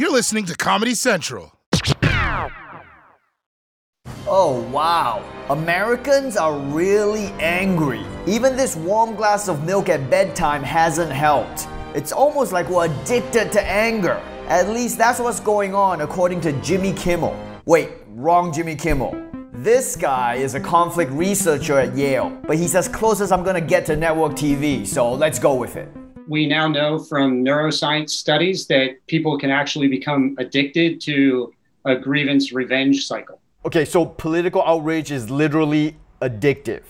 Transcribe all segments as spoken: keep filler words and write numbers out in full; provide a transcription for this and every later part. You're listening to Comedy Central. Oh, wow. Americans are really angry. Even this warm glass of milk at bedtime hasn't helped. It's almost like we're addicted to anger. At least that's what's going on according to Jimmy Kimmel. Wait, wrong Jimmy Kimmel. This guy is a conflict researcher at Yale, but he's as close as I'm gonna get to network T V, so let's go with it. We now know from neuroscience studies that people can actually become addicted to a grievance revenge cycle. Okay, so political outrage is literally addictive,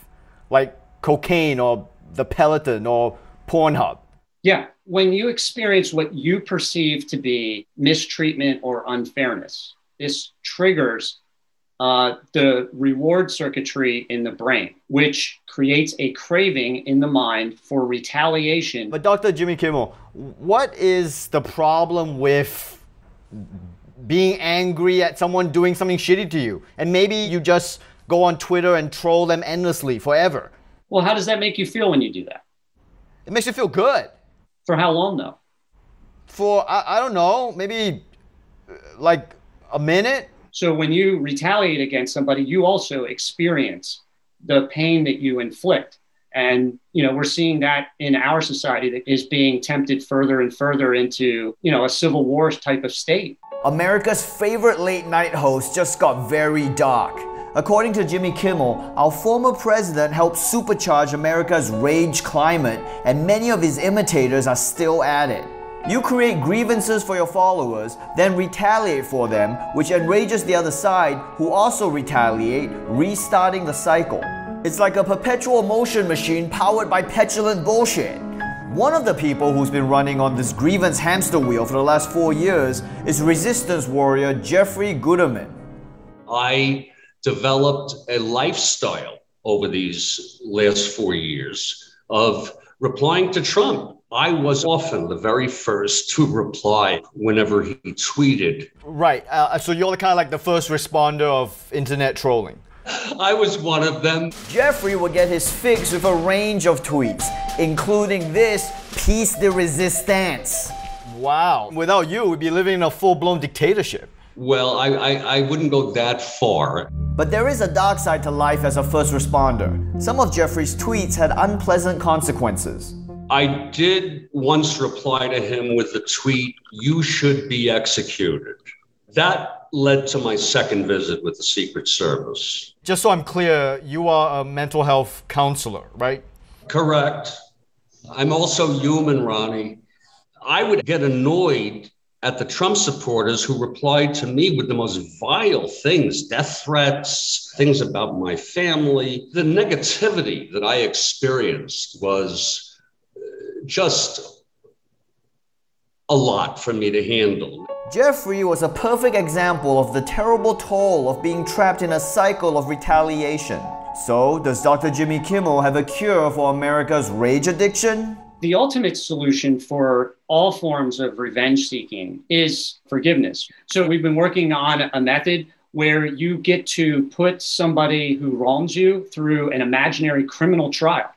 like cocaine or the Peloton or Pornhub. Yeah, when you experience what you perceive to be mistreatment or unfairness, this triggers uh, the reward circuitry in the brain, which creates a craving in the mind for retaliation. But Doctor Jimmy Kimmel, what is the problem with being angry at someone doing something shitty to you? And maybe you just go on Twitter and troll them endlessly forever. Well, how does that make you feel when you do that? It makes you feel good. For how long, though? For, I, I don't know, maybe like a minute. So when you retaliate against somebody, you also experience the pain that you inflict. And, you know, we're seeing that in our society that is being tempted further and further into, you know, a civil war type of state. America's favorite late night host just got very dark. According to Jimmy Kimmel, our former president helped supercharge America's rage climate, and many of his imitators are still at it. You create grievances for your followers, then retaliate for them, which enrages the other side, who also retaliate, restarting the cycle. It's like a perpetual motion machine powered by petulant bullshit. One of the people who's been running on this grievance hamster wheel for the last four years is resistance warrior Jeffrey Gooderman. I developed a lifestyle over these last four years of replying to Trump. I was often the very first to reply whenever he tweeted. Right, uh, so you're kind of like the first responder of internet trolling. I was one of them. Jeffrey would get his fix with a range of tweets, including this piece de resistance. Wow. Without you, we'd be living in a full-blown dictatorship. Well, I, I, I wouldn't go that far. But there is a dark side to life as a first responder. Some of Jeffrey's tweets had unpleasant consequences. I did once reply to him with a tweet, "You should be executed." That led to my second visit with the Secret Service. Just so I'm clear, you are a mental health counselor, right? Correct. I'm also human, Ronnie. I would get annoyed at the Trump supporters who replied to me with the most vile things, death threats, things about my family. The negativity that I experienced was just a lot for me to handle. Jeffrey was a perfect example of the terrible toll of being trapped in a cycle of retaliation. So, does Doctor Jimmy Kimmel have a cure for America's rage addiction? The ultimate solution for all forms of revenge seeking is forgiveness. So we've been working on a method where you get to put somebody who wrongs you through an imaginary criminal trial.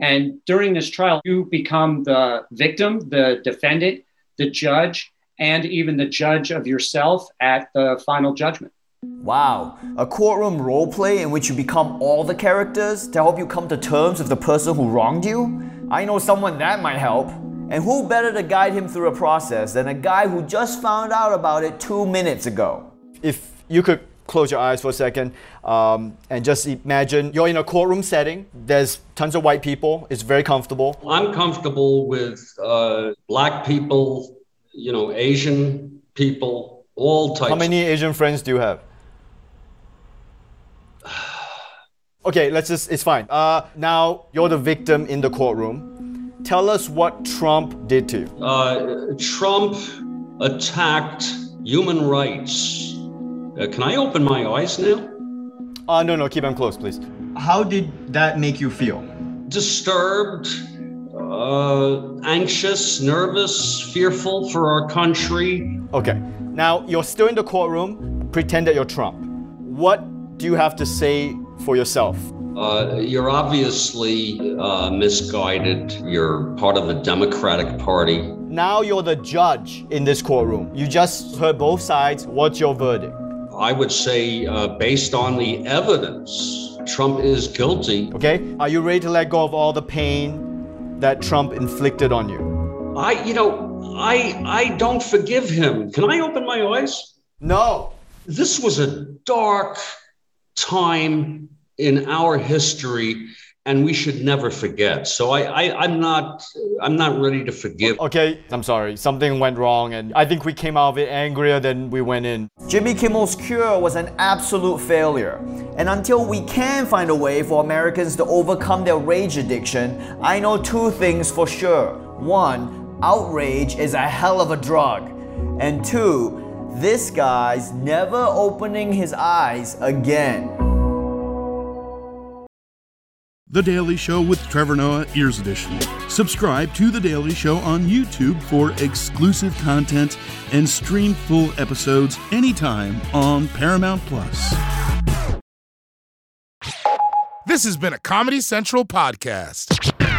And during this trial, you become the victim, the defendant, the judge, and even the judge of yourself at the final judgment. Wow, a courtroom roleplay in which you become all the characters to help you come to terms with the person who wronged you? I know someone that might help. And who better to guide him through a process than a guy who just found out about it two minutes ago? If you could close your eyes for a second um, and just imagine you're in a courtroom setting. There's tons of white people. It's very comfortable. I'm comfortable with uh, black people, you know, Asian people, all types. How many Asian friends do you have? Okay, let's just, it's fine. Uh, now, you're the victim in the courtroom. Tell us what Trump did to you. Uh, Trump attacked human rights. Uh, can I open my eyes now? Uh, no, no, keep them closed, please. How did that make you feel? Disturbed. Uh, anxious, nervous, fearful for our country. Okay, now you're still in the courtroom. Pretend that you're Trump. What do you have to say for yourself? Uh, you're obviously uh, misguided. You're part of the Democratic Party. Now you're the judge in this courtroom. You just heard both sides. What's your verdict? I would say, uh, based on the evidence, Trump is guilty. Okay, are you ready to let go of all the pain that Trump inflicted on you? I, you know, I, I don't forgive him. Can I open my eyes? No. This was a dark time in our history, and we should never forget. So I, I, I'm not I'm not ready to forgive. Okay, I'm sorry. Something went wrong, and I think we came out of it angrier than we went in. Jimmy Kimmel's cure was an absolute failure. And until we can find a way for Americans to overcome their rage addiction, I know two things for sure. One, outrage is a hell of a drug. And two, this guy's never opening his eyes again. The Daily Show with Trevor Noah, Ears Edition. Subscribe to The Daily Show on YouTube for exclusive content and stream full episodes anytime on Paramount plus. This has been a Comedy Central podcast.